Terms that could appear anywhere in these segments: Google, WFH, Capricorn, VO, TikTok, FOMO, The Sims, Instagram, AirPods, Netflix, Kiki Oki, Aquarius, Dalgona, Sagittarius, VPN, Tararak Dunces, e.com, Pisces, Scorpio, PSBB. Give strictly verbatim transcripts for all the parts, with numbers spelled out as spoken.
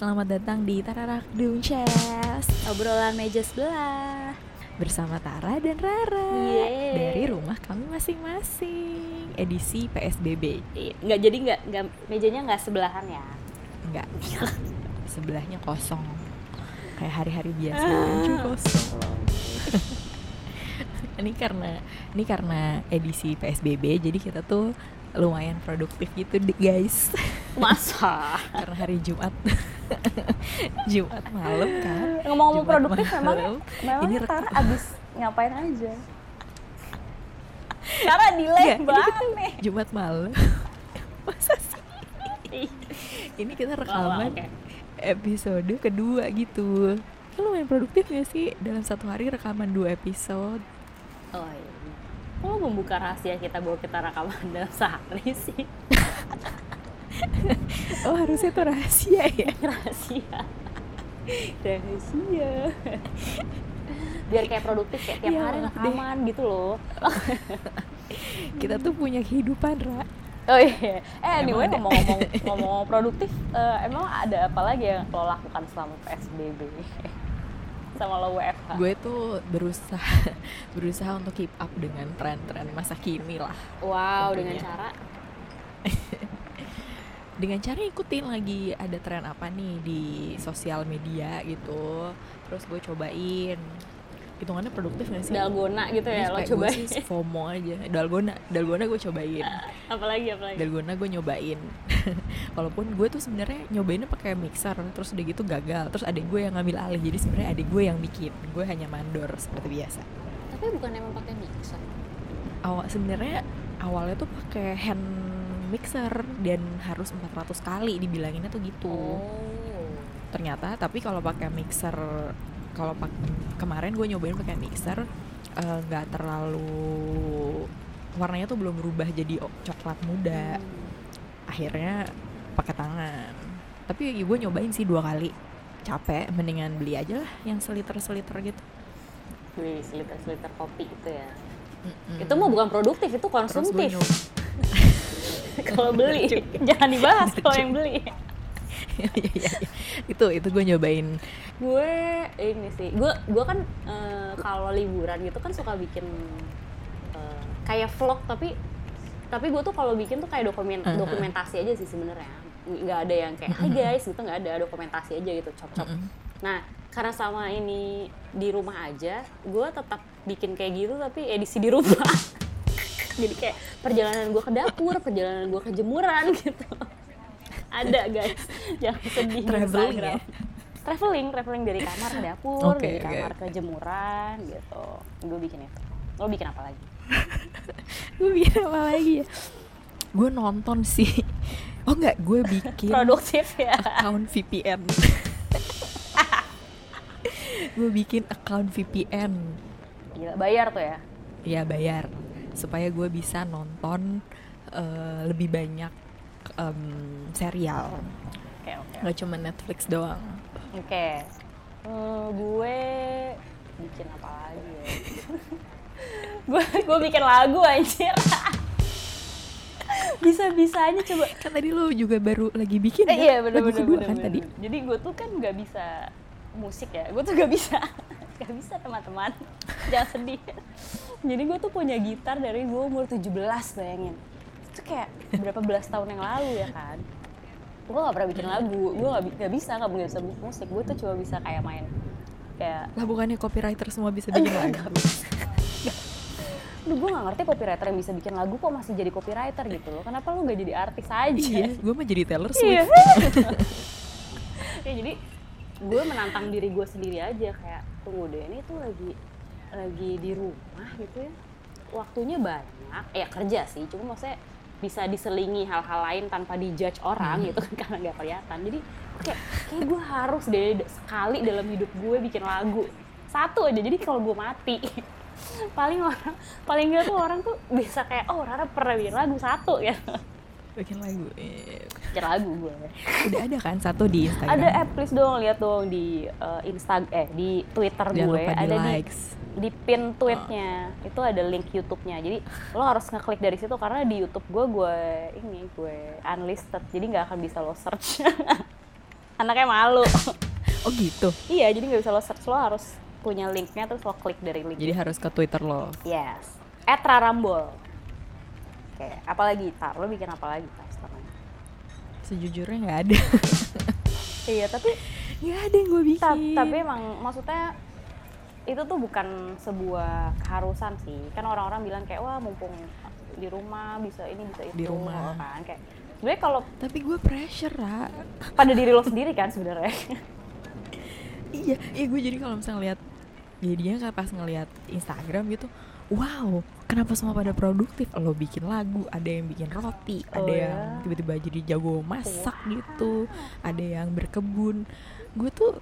selamat datang di Tararak Dunces, obrolan meja sebelah bersama Tara dan Rara. Yeay. Dari rumah kami masing-masing, edisi P S B B. Nggak, jadi nggak, nggak, mejanya nggak sebelahan ya? Nggak, sebelahnya kosong, kayak hari-hari biasa aja kosong. Ini karena, ini karena edisi P S B B, jadi kita tuh lumayan produktif gitu guys. Masa? Karena hari Jumat Jumat malam kan. Ngomong-ngomong Jumat produktif malam, memang ini Tara reka- abis ngapain aja? Tara delay ya, banget nih Jumat malam. Masa sih? Ini kita rekaman oh, okay. episode kedua gitu. Lumayan produktif gak sih? Dalam satu hari rekaman dua episode. Oh iya. Kok membuka rahasia kita bahwa kita rekaman dalam sehari sih? Oh harusnya itu rahasia ya? Rahasia. Rahasia. Biar kayak produktif kayak tiap ya, hari rekaman deh. Gitu loh. Kita tuh punya kehidupan, Ra. Oh iya. Eh anyway, ngomong-ngomong, ngomong produktif, uh, emang ada apa lagi yang lo lakukan selama P S B B? Sama lo W F H. Gue tuh berusaha berusaha untuk keep up dengan tren-tren masa kini lah. Wow, tentunya. Dengan cara dengan cara ikutin lagi ada tren apa nih di sosial media gitu. Terus gue cobain. Hitungannya produktif enggak sih? Dalgona gitu ya, lo cobain. FOMO aja. Dalgona, Dalgona gue cobain. Apalagi apalagi. Dalgona gue nyobain. Walaupun gue tuh sebenarnya nyobainnya pakai mixer, terus udah gitu gagal. Terus adik gue yang ngambil alih. Jadi sebenarnya adik gue yang bikin. Gue hanya mandor seperti biasa. Tapi bukan emang pakai mixer. Awal sebenarnya awalnya tuh pakai hand mixer dan harus empat ratus kali dibilanginnya tuh gitu. Oh. Ternyata tapi kalau pakai mixer kalau pak kemarin gue nyobain pakai mixer nggak uh, terlalu warnanya tuh belum berubah jadi coklat muda. hmm. Akhirnya pakai tangan, tapi gue nyobain sih dua kali capek, mendingan beli aja lah yang seliter seliter gitu, beli seliter seliter kopi gitu ya. Mm-mm. Itu mah bukan produktif, itu konsumtif. Kalau beli jangan dibahas kalau yang beli. itu itu gue nyobain. Gue ini sih, gue gue kan e, kalau liburan gitu kan suka bikin e, kayak vlog, tapi tapi gue tuh kalau bikin tuh kayak dokumen uh-huh. dokumentasi aja sih sebenarnya, nggak ada yang kayak hi guys gitu, nggak ada, dokumentasi aja gitu, cocok. Uh-huh. Nah karena sama ini di rumah aja, gue tetap bikin kayak gitu tapi edisi di rumah. Jadi kayak perjalanan gue ke dapur, perjalanan gue ke jemuran gitu. Ada guys, jangan sedih. Traveling ya? Traveling, traveling dari kamar ke dapur, okay, dari kamar okay. ke jemuran gitu. Gue bikin itu. Lo bikin apa lagi? Gue bikin apa lagi ya? Gue nonton sih. Oh enggak, gue bikin produktif ya? Account V P N. Gue bikin account V P N. Gila, bayar tuh ya? Iya bayar, supaya gue bisa nonton uh, lebih banyak Um, serial, okay, okay. Gak cuma Netflix doang. Oke, okay. uh, gue bikin apa lagi ya? gue gue bikin lagu anjir. Bisa-bisanya coba. Kan tadi lo juga baru lagi bikin eh, kan? Iya bener-bener kan tadi. Jadi gue tuh kan gak bisa musik ya, gue tuh gak bisa. Gak bisa teman-teman, jangan sedih. Jadi gue tuh punya gitar dari gue umur tujuh belas, bayangin. Itu kayak berapa belas tahun yang lalu ya kan. Gue gak pernah bikin lagu, gue gak, gak bisa, gak bisa musik. Gue tuh cuma bisa kayak main kayak... Lah bukannya copywriter semua bisa bikin lagu? Gak bisa. Duh gue gak ngerti copywriter yang bisa bikin lagu kok masih jadi copywriter gitu loh. Kenapa lu gak jadi artis aja? Iya, gue mah jadi Taylor Swift. Ya jadi gue menantang diri gue sendiri aja kayak tunggu deh, ini tuh lagi, lagi di rumah gitu ya. Waktunya banyak, ya kerja sih, cuma maksudnya bisa diselingi hal-hal lain tanpa dijudge orang gitu kan, karena nggak kelihatan. Jadi kayak, kayak gue harus deh sekali dalam hidup gue bikin lagu satu aja. Jadi kalau gue mati paling orang paling nggak tuh orang tuh bisa kayak oh Rara pernah bikin lagu satu gitu. Bikin lagu, bikin lagu gue. Udah ada kan satu di Instagram. Ada eh please dong lihat dong di uh, Insta eh di Twitter. Jangan gue ada di, di pin tweetnya oh. Itu ada link YouTube-nya. Jadi lo harus ngeklik dari situ karena di YouTube gue gue ini gue unlisted. Jadi nggak akan bisa lo search. anaknya malu. Oh gitu? Iya, jadi nggak bisa lo search, lo harus punya linknya terus lo klik dari link. Jadi harus ke Twitter lo? Yes, at Rarambol. Oke, apalagi Tar? Lo bikin apalagi Tar sekarang? Sejujurnya nggak ada. Iya, tapi nggak ada yang gue bikin. Tapi, tapi emang maksudnya itu tuh bukan sebuah keharusan sih. Kan orang-orang bilang kayak wah mumpung di rumah bisa ini bisa itu. Di rumah kan kayak. Sebenarnya kalau tapi gue pressure lah. Pada diri lo sendiri kan sebenarnya. Iya, iya gue jadi kalau misalnya lihat jadinya kayak pas ngelihat Instagram gitu, wow, kenapa semua pada produktif? Lo bikin lagu, ada yang bikin roti, oh ada ya? yang tiba-tiba jadi jago masak oh. gitu, ada yang berkebun. Gue tuh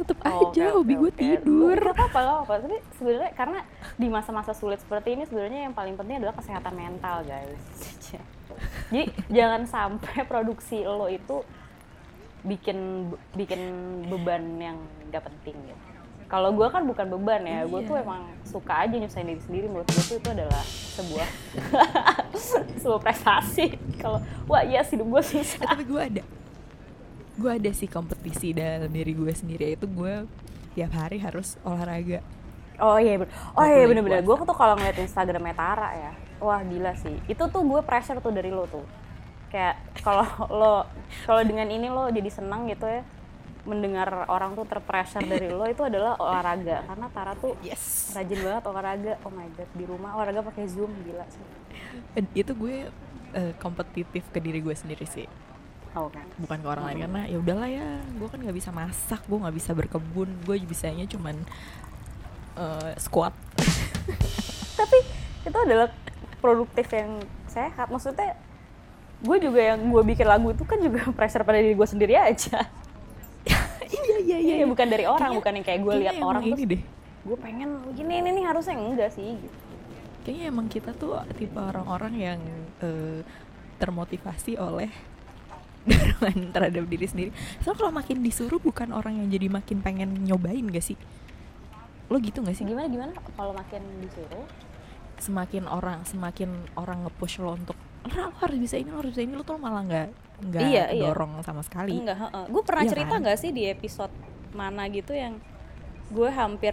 tetap oh, aja okay, hobi okay, gue okay. tidur. Gak apa lo apa? Tapi sebenarnya karena di masa-masa sulit seperti ini sebenarnya yang paling penting adalah kesehatan mental, guys. Jadi jangan sampai produksi lo itu bikin bikin beban yang nggak penting gitu. Kalau gue kan bukan beban ya, gue tuh emang suka aja nyusahin diri sendiri. Menurut gue tuh itu adalah sebuah sebuah prestasi. Kalau wah ya yes, hidup gue susah. Tapi gue ada, gue ada sih kompetisi dalam diri gue sendiri. Itu gue tiap hari harus olahraga. Oh iya, bener. oh iya bener-bener. Gue tuh kalau ngeliat Instagramnya Tara ya, wah gila sih. Itu tuh gue pressure tuh dari lo tuh. Kayak kalau lo kalau dengan ini lo jadi senang gitu ya, mendengar orang tuh terpressure dari lo itu adalah olahraga. Karena Tara tuh yes. rajin banget olahraga. Oh my god, di rumah olahraga pakai Zoom, gila sih. Itu gue uh, kompetitif ke diri gue sendiri sih. Oh, okay. Bukan ke orang lain hmm. karena ya udahlah ya, gue kan nggak bisa masak, gue nggak bisa berkebun, gue bisanya cuman uh, squat. Tapi itu adalah produktif yang sehat. Maksudnya gue juga yang gue bikin lagu itu kan juga pressure pada diri gue sendiri aja. Iya, iya, iya, iya. Bukan dari orang, kayaknya, bukan yang kayak gue lihat orang ini terus deh. Gue pengen gini, ini, ini harusnya enggak sih gitu. Kayaknya emang kita tuh tipe orang-orang yang uh, termotivasi oleh dorongan terhadap diri sendiri. Soalnya kalau makin disuruh bukan orang yang jadi makin pengen nyobain gak sih? Lo gitu gak sih? Gimana-gimana kalau makin disuruh? Semakin orang, semakin orang nge-push lo untuk lo harus bisa ini, lo harus bisa ini, lo tuh malah nggak nggak iya, dorong iya. sama sekali. Enggak, uh, gue pernah iya cerita nggak kan? sih di episode mana gitu yang gue hampir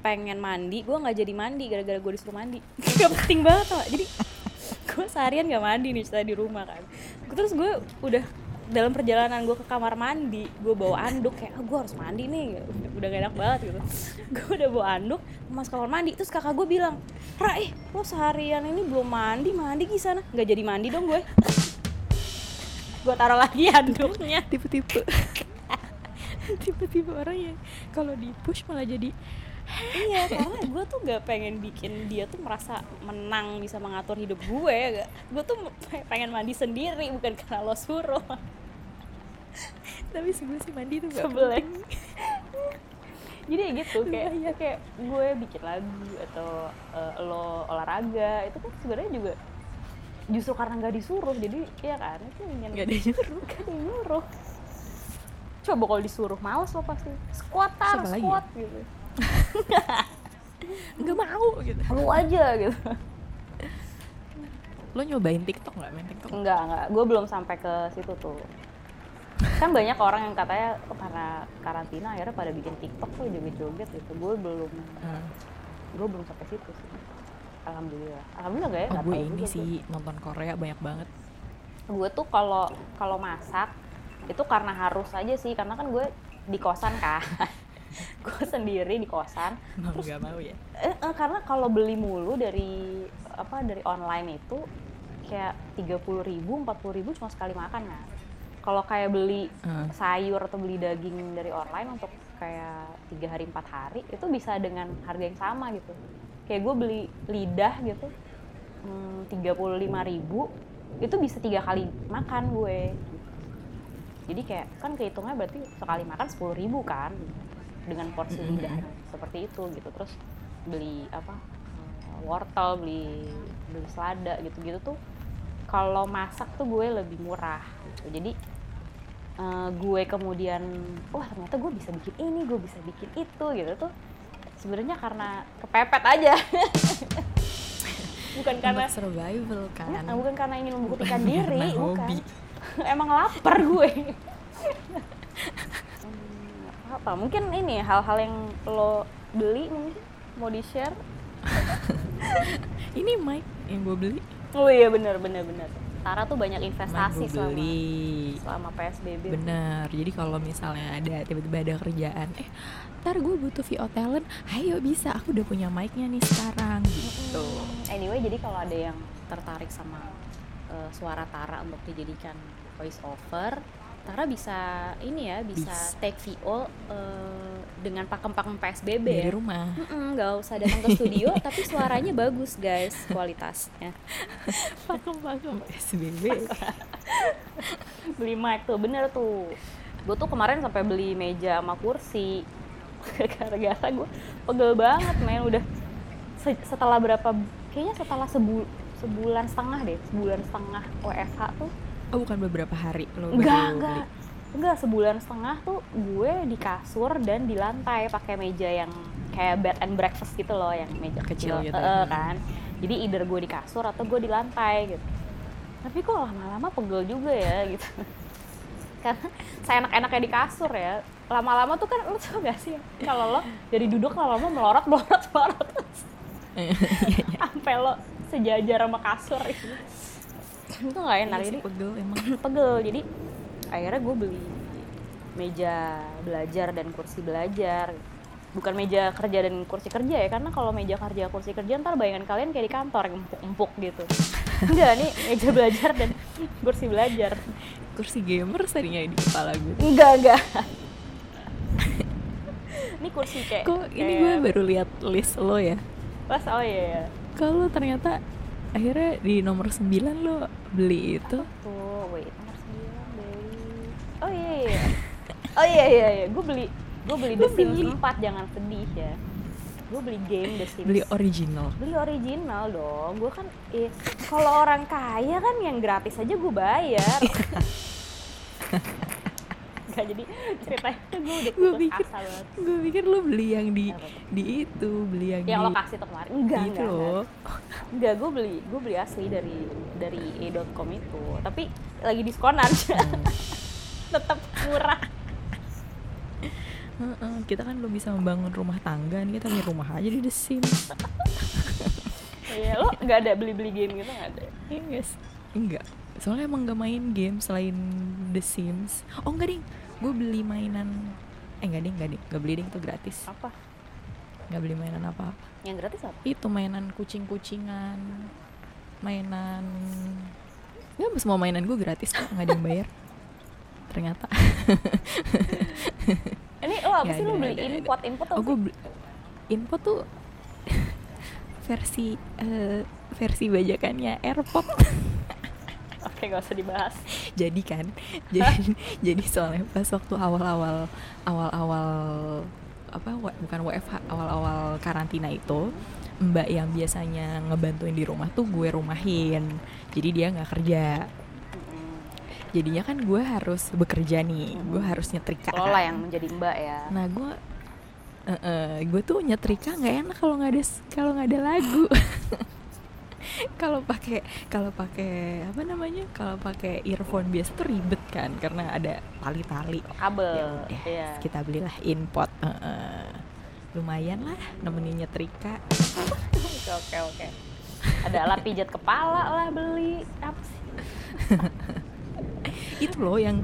pengen mandi, gue nggak jadi mandi gara-gara gue disuruh mandi. Gak penting banget loh. Jadi gue seharian nggak mandi nih setelah di rumah kan. Terus gue udah dalam perjalanan gue ke kamar mandi, gue bawa anduk kayak ah gue harus mandi nih, udah, udah gak enak banget gitu. Gue udah bawa anduk masuk kamar mandi, terus kakak gue bilang, Ra, eh lo seharian ini belum mandi, mandi di sana. Gak jadi mandi dong gue. Gue taruh lagi anduknya. Tipe-tipe tipe-tipe orang yang kalau di push malah jadi iya, karena gue tuh gak pengen bikin dia tuh merasa menang bisa mengatur hidup gue. Gue tuh pengen mandi sendiri, bukan karena lo suruh. Tapi sebenernya sih mandi tuh gak penting. Jadi gitu, kayak, ya, kayak gue bikin lagu atau uh, lo olahraga, itu kan sebenarnya juga justru karena gak disuruh, jadi ya kan itu ingin gak disuruh, gak disuruh. Coba kalau disuruh, males lo pasti. Squatar, squat ya? Gitu nggak mau gitu, lu aja gitu. Lo nyobain TikTok nggak main TikTok? Nggak nggak, gue belum sampai ke situ tuh. Kan banyak orang yang katanya oh, karena karantina akhirnya pada bikin TikTok tuh joget-joget gitu. Gue belum, hmm. gue belum sampai situ sih. Alhamdulillah, alhamdulillah gak ya? Oh, gue ini sih tuh. Nonton Korea banyak banget. Gue tuh kalau kalau masak itu karena harus aja sih, karena kan gue di kosan kan. Gue sendiri di kosan. Mau nggak mau ya? Eh, eh, karena kalau beli mulu dari apa dari online itu kayak tiga puluh ribu, empat puluh ribu cuma sekali makan kan. Kalau kayak beli hmm. sayur atau beli daging dari online untuk kayak tiga hari empat hari itu bisa dengan harga yang sama gitu. Kayak gue beli lidah gitu tiga puluh lima ribu itu bisa tiga kali makan gue. Jadi kayak kan kehitungnya berarti sekali makan sepuluh ribu kan. Dengan porsi lidah mm-hmm. seperti itu gitu. Terus beli apa wortel, beli beli selada gitu-gitu tuh kalau masak tuh gue lebih murah gitu. Jadi uh, gue kemudian wah ternyata gue bisa bikin ini, gue bisa bikin itu gitu tuh sebenarnya karena kepepet aja. Bukan karena survival kan. Nah, bukan karena ingin membuktikan bukan diri, bukan. Emang lapar gue. apa? Mungkin ini hal-hal yang lo beli mungkin mau di-share. Ini mic yang gue beli. Oh iya benar benar benar. Tara tuh banyak investasi selama selama P S B B. Benar. Jadi kalau misalnya ada tiba-tiba ada kerjaan, eh ntar gue butuh V O talent, ayo bisa, aku udah punya mic-nya nih sekarang gitu. Anyway, jadi kalau ada yang tertarik sama uh, suara Tara untuk dijadikan voice over, Tara bisa ini ya, bisa, bisa. take V O uh, dengan pakem-pakem P S B B dari ya. Rumah. Mm-mm, gak usah datang ke studio, tapi suaranya bagus guys, kualitasnya. Pakem-pakem P S B B. Beli mic tuh, bener tuh. Gue tuh kemarin sampai beli meja sama kursi. Gara-gara gue pegel banget men, udah se- setelah berapa, kayaknya setelah sebul- sebulan setengah deh sebulan setengah W F H tuh. Oh bukan beberapa hari lo baru enggak, enggak enggak sebulan setengah tuh gue di kasur dan di lantai pakai meja yang kayak bed and breakfast gitu loh, yang meja kecil, kecil gitu uh, kan. Jadi either gue di kasur atau gue di lantai gitu, tapi kok lama-lama pegel juga ya gitu. Karena saya enak-enaknya di kasur ya, lama-lama tuh kan lo tau gak sih kalau lo jadi duduk lama-lama melorot melorot melorot sampai lo sejajar sama kasur itu itu nggak enak. Jadi pegel emang pegel, jadi akhirnya gue beli meja belajar dan kursi belajar, bukan meja kerja dan kursi kerja ya, karena kalau meja kerja kursi kerja ntar bayangan kalian kayak di kantor empuk-empuk gitu. Enggak, nih meja belajar dan kursi belajar, kursi gamer tadinya di kepala gue. Enggak enggak ini kursi kayak kok kayak... ini gue baru lihat list lo ya pas. Oh iya, iya. Kalau ternyata akhirnya di nomor sembilan lo beli itu. Oh wait, nomor sembilan beli. Oh iya iya. Oh iya iya iya, gue beli gue beli The Sims empat, jangan sedih ya. Gue beli game The Sims. Beli original. Beli original dong. Gue kan eh, kalau orang kaya kan yang gratis aja gue bayar. Gak, jadi ceritanya tuh gue udah putus asa banget. Gue pikir lo beli yang di apa? Di itu, beli yang, yang di lokasi tuh kemarin. Enggak, enggak. Enggak, enggak gue beli, gue beli asli dari dari e dot com itu. Tapi lagi diskonan. Hmm. Tetap murah. Heeh, kita kan belum bisa membangun rumah tangga nih, kita punya rumah aja di The Sims. Iya, lo enggak ada beli-beli game gitu enggak ada. Iya, guys. Enggak. Soalnya emang gak main game selain The Sims. Oh enggak ding, gue beli mainan. Eh enggak ding, enggak ding, gak beli ding, itu gratis. Apa? Gak beli mainan apa-apa. Yang gratis apa? Itu mainan kucing-kucingan. Mainan. Ya semua mainan gue gratis kok, gak ada yang bayar. Ternyata. Ini lo apa ya, sih ada, lo beli ada, input, ada. Input apa? Oh gue beli input tuh versi uh, versi bajakannya AirPods. Oke, gak usah dibahas. Jadi kan, jadi jadi soalnya pas waktu awal-awal awal-awal apa bukan W F H, awal-awal karantina itu, Mbak yang biasanya ngebantuin di rumah tuh gue rumahin. Jadi dia nggak kerja. Jadinya kan gue harus bekerja nih, mm-hmm. gue harus nyetrika. Lola yang menjadi Mbak ya. Nah gue, uh-uh, gue tuh nyetrika nggak enak kalau nggak ada kalau nggak ada lagu. Kalau pakai kalau pakai apa namanya kalau pakai earphone biasa tuh ribet kan, karena ada tali-tali kabel. Yaudah, yeah. Kita belilah input, uh, lumayan lah nemenin nyetrika. oke oke oke ada alat pijat kepala lah, beli apa sih. Itu loh yang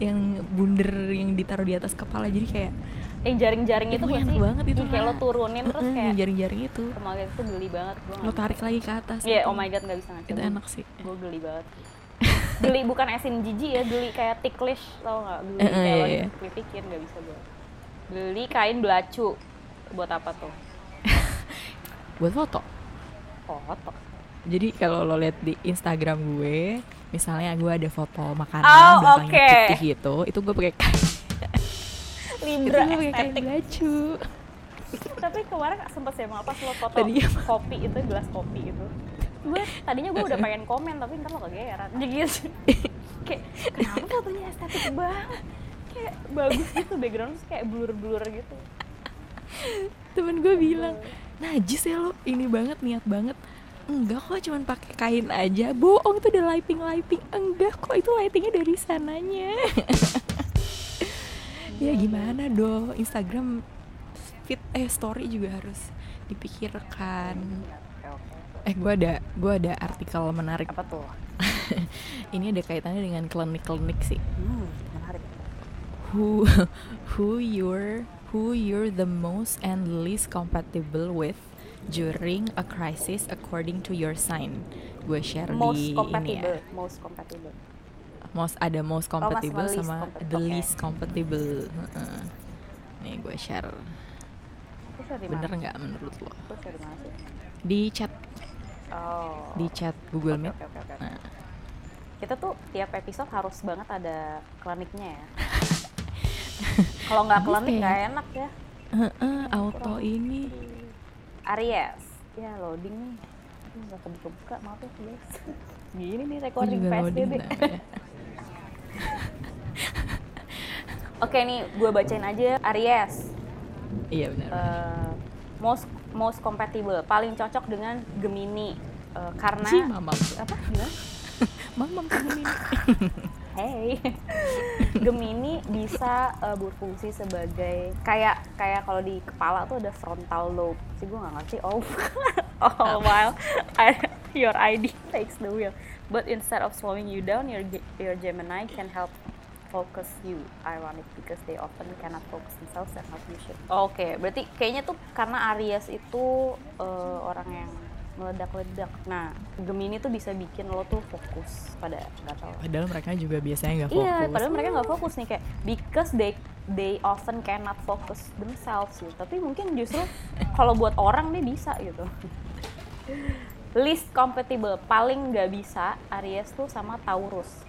yang bunder yang ditaruh di atas kepala, jadi kayak yang jaring-jaring itu, itu enak sih, banget itu kayak lah. Lo turunin terus mm-hmm, kayak jaring-jaring itu kemarin itu geli banget gua lo tarik ngasih. Lagi ke atas iya yeah, oh my god nggak bisa ngaca itu enak sih gue geli banget. Geli bukan asin jijik ya, geli kayak ticklish tau nggak, geli mm-hmm, kayak yeah, lo yeah. Pikir nggak bisa gue beli kain belacu buat apa tuh. Buat foto foto jadi kalau lo lihat di Instagram gue misalnya gue ada foto makanan oh, belakangnya okay. Putih gitu, itu gue pakai kain Libra estetik baju. Tapi kemarin sempat sih emang apa lo foto tadinya, kopi itu gelas kopi itu. Gue tadinya gue udah pengen komen tapi ntar lo kegeran. Jadi kayak kenapa fotonya estetik banget? Kayak bagus gitu background kayak blur-blur gitu. Temen gue bilang, "Najis ya lo, ini banget niat banget." Enggak kok, cuman pakai kain aja. Bohong, itu udah lighting-lighting. Enggak kok, itu lightingnya dari sananya. Ya gimana dong, Instagram feed eh story juga harus dipikirkan. Eh gue ada gue ada artikel menarik. Apa tuh? Ini ada kaitannya dengan klinik-klinik sih. Hmm, menarik. Who who you're who you're the most and least compatible with during a crisis according to your sign. Gue share most di ini ya. Most compatible. Most ada most compatible oh, sama least the okay. least compatible. Uh, nih gue share. Bener nggak menurut lo? Di chat. Oh. Di chat Google okay, Meet. Okay, okay, okay. Nah. Kita tuh tiap episode harus banget ada kliniknya ya. Kalau nggak klinik nggak okay. enak ya. Uh, uh, auto kurang. Ini. Aries. Ya loading nih. Nggak kebuka-buka, maaf ya guys. Gini nih recording P S B B. Oke nih, gue bacain aja. Aries. Iya benar. Uh, most most compatible, paling cocok dengan Gemini uh, karena si mamam. Apa? Gimana? Mamam ke Gemini. Hey. Gemini bisa uh, berfungsi sebagai kayak kayak kalau di kepala tuh ada frontal lobe. Si gue nggak ngerti. Oh, oh while your I D takes the wheel, but instead of slowing you down, your your Gemini can help focus you. Ironic because they often cannot focus themselves and help you shift. Oke, okay, berarti kayaknya tuh karena Aries itu uh, orang yang meledak-ledak. Nah, Gemini tuh bisa bikin lo tuh fokus pada nggak tahu. Padahal mereka juga biasanya nggak fokus. Iya, padahal mereka nggak fokus nih kayak because they they often cannot focus themselves gitu. Tapi mungkin justru kalau buat orang nih bisa gitu. Least compatible, paling nggak bisa Aries tuh sama Taurus.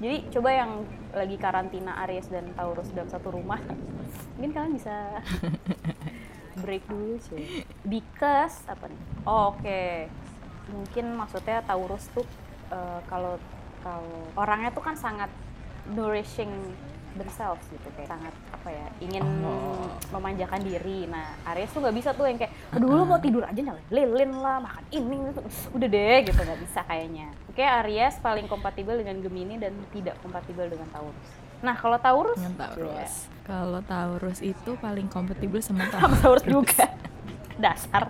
Jadi coba yang lagi karantina Aries dan Taurus dalam satu rumah, mungkin kalian bisa break dulu sih. Because apa nih? Oh, Oke, okay. mungkin maksudnya Taurus tuh uh, kalau kalau orangnya tuh kan sangat nourishing themselves gitu kayak sangat apa ya ingin oh. memanjakan diri. Nah Aries tuh nggak bisa tuh yang kayak aduh lo mau tidur aja nyalain lilin lah makan ini gitu udah deh gitu nggak bisa kayaknya. Oke, Aries paling kompatibel dengan Gemini dan tidak kompatibel dengan Taurus. Nah kalau Taurus, Taurus. Ya. Kalau Taurus itu paling kompatibel sama Taurus, sama Taurus juga dasar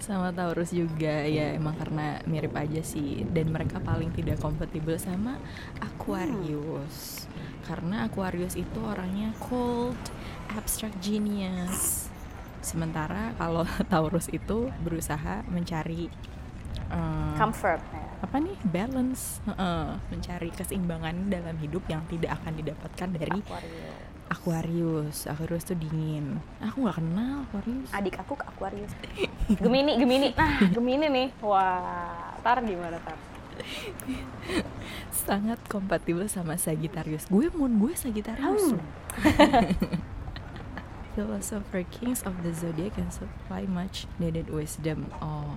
sama Taurus juga ya emang karena mirip aja sih dan mereka paling tidak kompatibel sama Aquarius. Hmm. Karena Aquarius itu orangnya cold, abstract genius. Sementara kalau Taurus itu berusaha mencari um, comfort, apa nih balance, uh, mencari keseimbangan dalam hidup yang tidak akan didapatkan dari Aquarius. Aquarius, Aquarius tuh dingin. Aku nggak kenal Aquarius. Adik aku ke Aquarius. Gemini, Gemini. Nah, Gemini nih. Wah, tar gimana tar? Sangat kompatibel sama Sagittarius. Gue moon gue Sagittarius. Oh. Philosopher kings of the zodiac can supply much needed wisdom. Oh.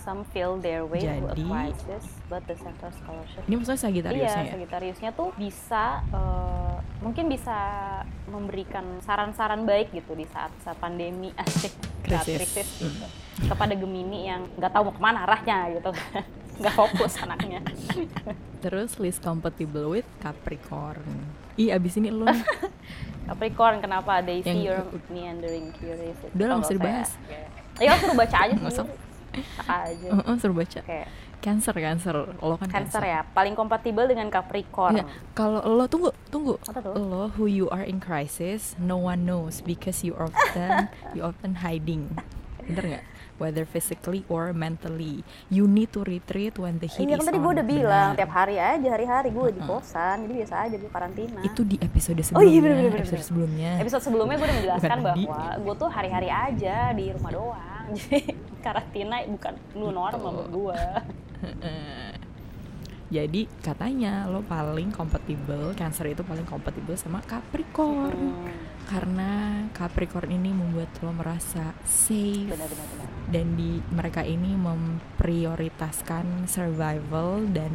Some feel their way to apply this, but the center scholarship. Ini maksudnya Sagittariusnya. Iya, Sagittariusnya tuh bisa uh, mungkin bisa memberikan saran-saran baik gitu di saat saat pandemi asik krisis gitu. Mm. Kepada Gemini yang nggak tahu mau kemana arahnya gitu. Nggak fokus anaknya. Terus list compatible with Capricorn. Ih, abis ini lo nih. Capricorn, kenapa? They see your meandering curiosity. Udah lah, mesti dibahas. Ya, suruh baca aja sih. aja. Uh-uh, suruh baca. Okay. Cancer, Cancer. Lo kan Cancer. Cancer ya, paling kompatibel dengan Capricorn. Kalau lo, tunggu, tunggu. Lo, who you are in crisis, no one knows because you often, you often hiding. Bener nggak? Whether physically or mentally, you need to retreat when the heat ya, is on. Iya, kan tadi gue udah bilang, benar. Tiap hari aja, hari-hari gue uh-huh. di kosan, jadi biasa aja gue karantina. Itu di episode sebelumnya. Oh iya, bener, bener, episode bener. sebelumnya. Episode sebelumnya gue udah menjelaskan bahwa gue tuh hari-hari aja di rumah doang. Jadi karantina bukan lu normal buat gue. Jadi katanya lo paling kompatibel, Cancer itu paling kompatibel sama Capricorn. Hmm. Karena Capricorn ini membuat lo merasa safe. Benar, benar, benar. Dan di mereka ini memprioritaskan survival dan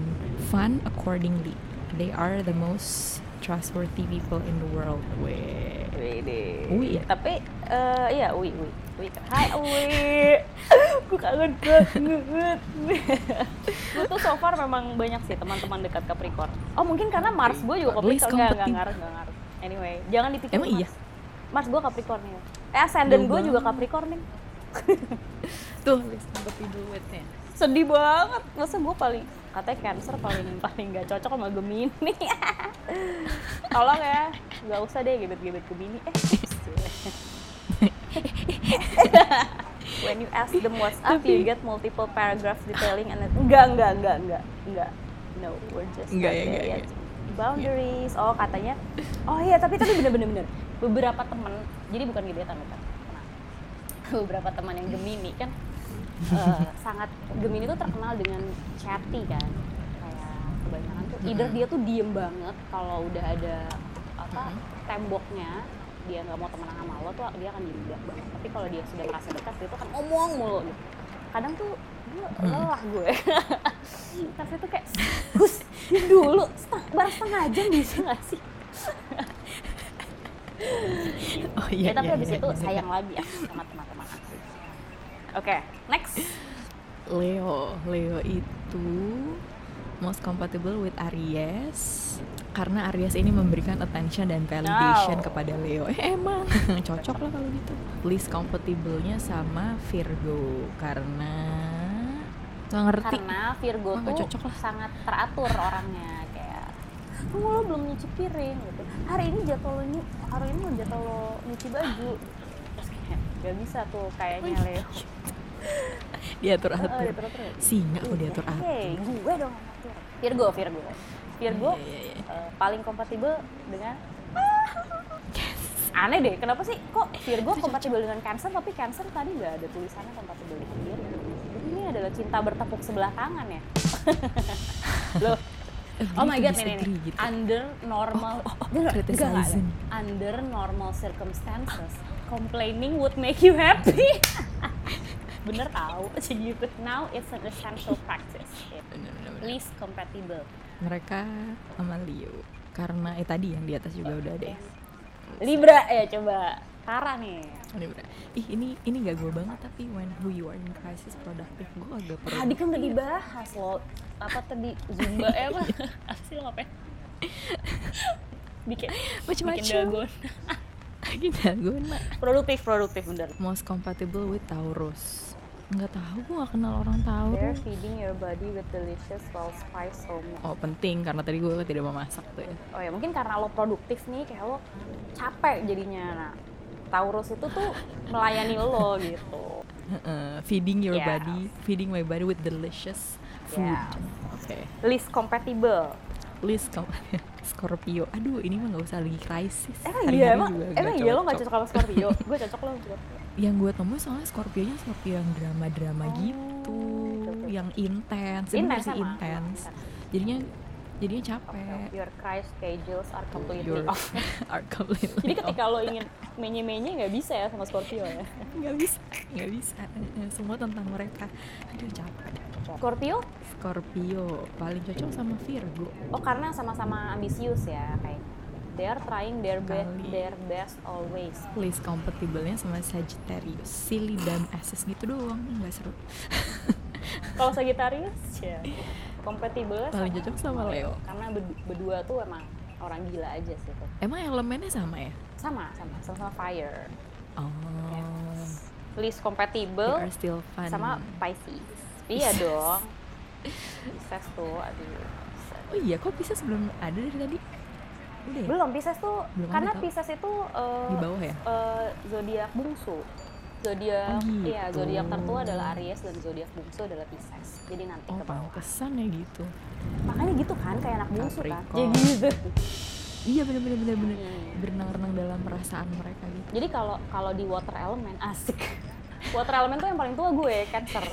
fun accordingly. They are the most trustworthy people in the world. Wih. Wih. Tapi uh, iya wih wih. Wih. Hai wih. Gue kangen banget. Gue tuh so far memang banyak sih teman-teman dekat Capricorn. Oh mungkin karena Mars gue juga Capricorn enggak enggak ngaruh enggak ngaruh. Anyway, jangan dipikirin. Emang iya? Mars gue Capricorn nih. Eh, ascendant gue juga Capricorn nih. Tuh, seperti duetnya. Sedih banget. Masa gue paling katanya Cancer paling paling nggak cocok sama Gemini. Tolong ya, nggak usah deh gebet-gebet Gemini. Eh. When you ask them what's up, you get multiple paragraphs detailing and enggak, enggak, enggak, enggak, enggak. No, we're just enggak, not there yet. Boundaries. Oh, katanya. Oh iya, tapi tapi bener-bener. Beberapa teman, jadi bukan gebetan, bukan. Beberapa teman yang Gemini kan uh, sangat Gemini tuh terkenal dengan chatty kan. Kayak kebanyakan tuh either dia tuh diem banget kalau udah ada apa temboknya, dia nggak mau temenan sama lo tuh dia akan dibuat banget. Tapi kalau dia sudah merasa dekat, dia tuh kan omong mulu gitu. Kadang tuh gue lelah gue. Tapi tuh kayak hus dulu setengah setengah jam bisa nggak sih? Oh iya. Ya, tapi iya, abis iya, itu iya, sayang iya. lagi ya sama teman-teman. Oke, okay, next. Leo, Leo itu most compatible with Aries. Karena Aries ini memberikan attention dan validation wow. kepada Leo. Eh, emang cocok lah kalau gitu. Least compatible-nya sama Virgo karena nggak ngerti. Karena Virgo oh, tuh cocok lah. Sangat teratur orangnya, kayak kamu lo belum nyuci piring gitu. Hari ini jatuh lo nyuci, hari ini lo jatuh lo nyuci baju. Terus kayak nggak bisa tuh kayaknya Leo. Diatur-atur. Oh, diatur-atur. Singa kok diatur-atur. Hey, gue dong atur. Virgo, Virgo. Virgo yeah, yeah, yeah. Uh, paling kompatibel dengan yes. Aneh deh, kenapa sih kok Virgo kompatibel dengan Cancer tapi Cancer tadi nggak ada tulisannya kompatibel dengan Virgo. Jadi ini adalah cinta bertepuk sebelah tangan ya. Loh, oh my god nih nih gitu. Under normal, oh, oh, oh, gak, gak, gak, under normal circumstances, complaining would make you happy. Bener tahu gitu. Now it's an essential practice. Least compatible. Mereka sama Leo karena eh tadi yang di atas juga udah deh. Libra ya coba Tara nih. Libra. Ih ini ini gak gue banget tapi when who you are in crisis productive gue agak perlu. Tadi kan udah dibahas lo apa tadi Zumba eh apa? Apa sih lo ngapain? Bikin macam-macam. Bikin dalgona. Bikin dalgona. Produktif produktif bener. Most compatible with Taurus. Nggak tahu, gue nggak kenal orang tahu. They're feeding your body with delicious well spiced home. Oh penting karena tadi gue tidak mau masak tuh ya. Oh ya mungkin karena lo produktif nih kayak lo capek jadinya. Nah Taurus itu tuh melayani lo gitu. Uh, feeding your yeah. body, feeding my body with delicious food. Yeah. Oke. Okay. Least compatible. Least compatible. Scorpio. Aduh ini mah nggak usah lagi krisis. Emang iya emang, emang iya lo nggak cocok sama Scorpio. Gue cocok lo sama Scorpio. Yang gue temuin soalnya Scorpio-nya Scorpio yang drama-drama oh, gitu, betul-betul. Yang intens, ini masih intens. Jadinya, jadinya capek. Your Christ schedules are completely off. Are completely Jadi ketika off. Lo ingin menye-menye nggak bisa ya sama Scorpio ya? Nggak bisa, nggak bisa. Semua tentang mereka. Aduh capek. Scorpio? Scorpio paling cocok sama Virgo. Oh karena sama-sama ambisius ya kayaknya. They are trying their best, their best always. Please compatible-nya sama Sagittarius. Silly dan ases gitu doang, nggak seru. Kalau Sagittarius, ya. Compatible paling cocok sama Leo. Leo. Karena berdua tuh emang orang gila aja sih tuh. Emang elemennya sama ya? Sama, sama, sama fire. Oh. Yes. Please compatible sama Pisces. Iya dong. Pisces tuh, aduh. Oh iya, kok Pisces belum ada dari tadi? Udah ya? Belum, Pisces tuh, belum karena Pisces itu uh, di bawah ya? Uh, zodiak bungsu. Zodiak, oh gitu. Iya, zodiak tertua adalah Aries dan zodiak bungsu adalah Pisces. Jadi nanti oh, ke bawah. Kesannya gitu. Makanya gitu kan, kayak anak bungsu kan. Jadi gitu. Iya benar-benar benar-benar hmm. berenang-renang dalam perasaan mereka gitu. Jadi kalau kalau di water element asik. Water element tuh yang paling tua gue, Cancer.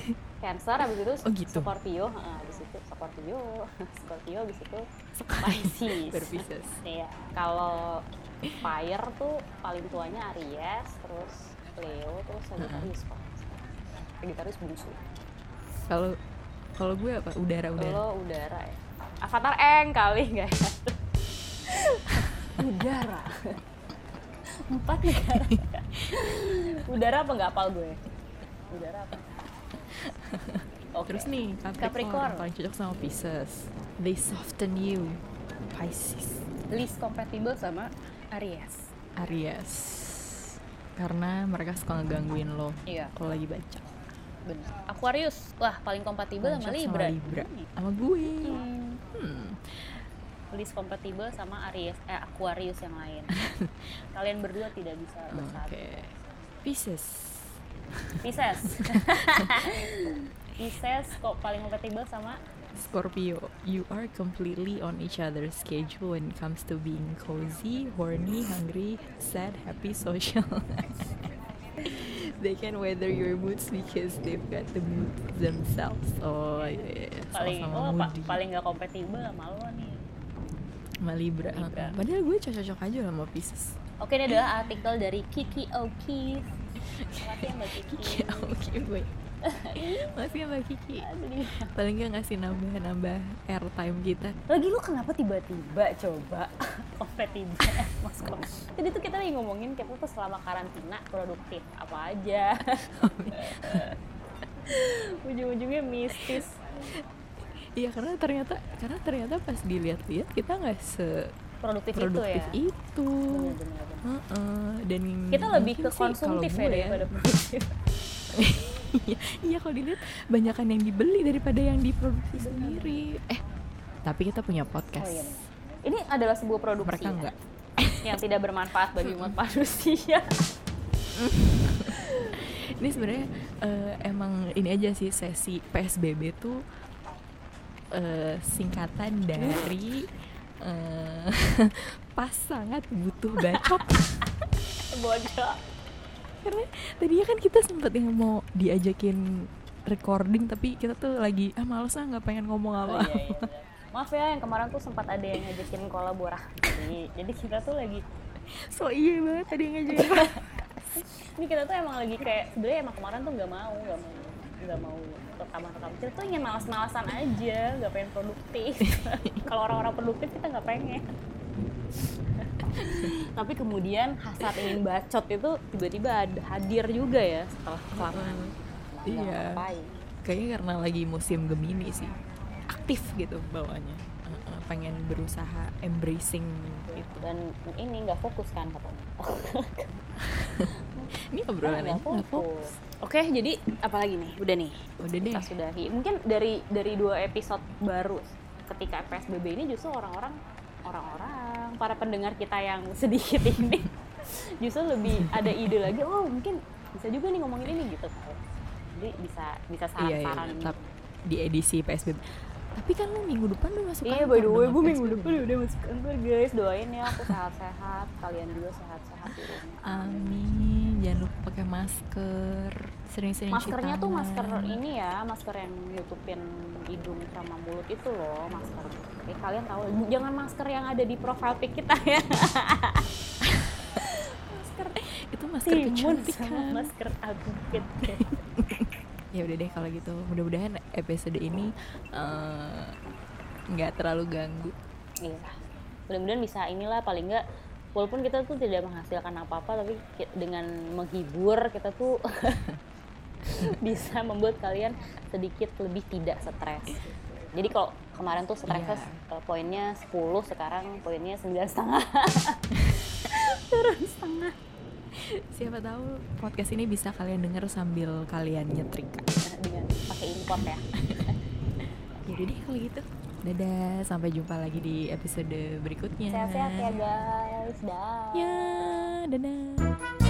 Cancer abis itu oh gitu. Scorpio, abis itu Scorpio, Scorpio abis itu Pisces. Berpisces. Iya. Kalau Fire tuh paling tuanya Aries, terus Leo, terus Sagittarius. Uh-huh. Sagittarius bungsu. Kalau kalau gue apa? Udara-udara. Kalau udara ya. Avatar Eng kali guys. Udara. Empat negara. Udara apa nggak apal gue? Udara apa? Okay. Terus nih Capricorn paling cocok sama Pisces. They soften you. Pisces. Least compatible sama Aries. Aries. Karena mereka suka ngegangguin lo. Iya. Kalau lagi baca. Benar. Aquarius. Wah, paling kompatibel sama Libra. Sama Libra. Sama gue. Hmm. hmm. List kompatibel sama Aries, eh Aquarius yang lain. Kalian berdua tidak bisa bersatu. Oke. Okay. Pisces. Pisces. Pisces kok paling kompatibel sama Scorpio. You are completely on each other's schedule when it comes to being cozy, horny, hungry, sad, happy, social. They can weather your moods because they've got the mood themselves. Oh, yeah. Paling, oh, pa- paling gak kompatibel sama lo nih. Sama Libra. Libra. Padahal gue cocok-cocok aja sama Pisces. Oke, ini adalah artikel dari Kiki Oki. Makasih ya Mbak Kiki. Kiki Oki gue. Makasih ya Mbak Kiki. Paling gak ngasih nambah-nambah airtime kita. Lagi lu kenapa tiba-tiba coba kompetibel Mas Kom. Tadi tuh kita lagi ngomongin kita tuh selama karantina produktif apa aja. Ujung-ujungnya mistis. Iya, karena ternyata karena ternyata pas dilihat-lihat kita nggak seproduktif produktif itu, ya? itu. Benar, benar, benar. Uh-uh. Dan kita lebih ke konsumtif ya daripada produktif. Iya, iya kalau dilihat banyakan yang dibeli daripada yang diproduksi sendiri. Eh, tapi kita punya podcast. Oh, iya. Ini adalah sebuah produksi. Mereka enggak. Yang tidak bermanfaat bagi umat manusia. Ini sebenarnya uh, emang ini aja sih sesi P S B B tuh. Uh, singkatan dari uh, pas sangat butuh bacot. Bodoh. Karena tadinya kan kita sempet yang mau diajakin recording tapi kita tuh lagi ah malas ah nggak pengen ngomong apa. Oh, iya, iya. Maaf ya yang kemarin tuh sempat ada yang ngajakin kolaborasi. Jadi kita tuh lagi so iya banget tadi yang ngajakin. Ini kita tuh emang lagi kayak sebenarnya emang kemarin tuh nggak mau nggak mau. nggak mau rekaman-rekaman kita tuh ingin malas-malasan aja, nggak pengen produktif. Kalau orang-orang produktif kita nggak pengen. Tapi kemudian hasrat ingin bacot itu tiba-tiba hadir juga ya setelah kelamaan. Iya. Ngapain. Kayaknya karena lagi musim Gemini sih, aktif gitu bawaannya, pengen berusaha embracing gitu. Dan ini nggak fokus kan katanya. Ini obrolan ini nggak fokus. Oke, jadi apalagi nih? Udah nih. Udah deh. Kita sudahi. Mungkin dari dari dua episode baru ketika P S B B ini justru orang-orang orang-orang para pendengar kita yang sedikit ini justru lebih ada ide lagi. Oh, mungkin bisa juga nih ngomongin ini gitu. Jadi bisa bisa saran-saran iya, iya, di edisi P S B B. Tapi kan lu minggu depan udah masuk iya, kantor. Iya, by the way, gue minggu depan udah masuk kantor, guys. Doain ya aku sehat-sehat, kalian juga sehat-sehat di rumah. Amin. Jangan lupa pakai masker, sering-sering cuci tangan. Maskernya tuh masker ini ya, masker yang nutupin hidung sama mulut itu loh, masker. Oke, kalian tahu, jangan masker yang ada di profile pic kita ya. Masker itu masker kecantikan, masker abuget. Ya udah deh kalau gitu, mudah-mudahan episode ini nggak uh, terlalu ganggu. Iya, mudah-mudahan bisa inilah paling nggak walaupun kita tuh tidak menghasilkan apa-apa tapi dengan menghibur kita tuh bisa membuat kalian sedikit lebih tidak stres. Jadi kalau kemarin tuh stresnya yeah. poinnya sepuluh, sekarang poinnya sembilan koma lima. Turun setengah. Siapa tahu podcast ini bisa kalian denger sambil kalian nyetrika dengan pakai import ya. Jadi deh kalau gitu. Dadah, sampai jumpa lagi di episode berikutnya. Sehat-sehat ya guys. Dah. Ya, dadah.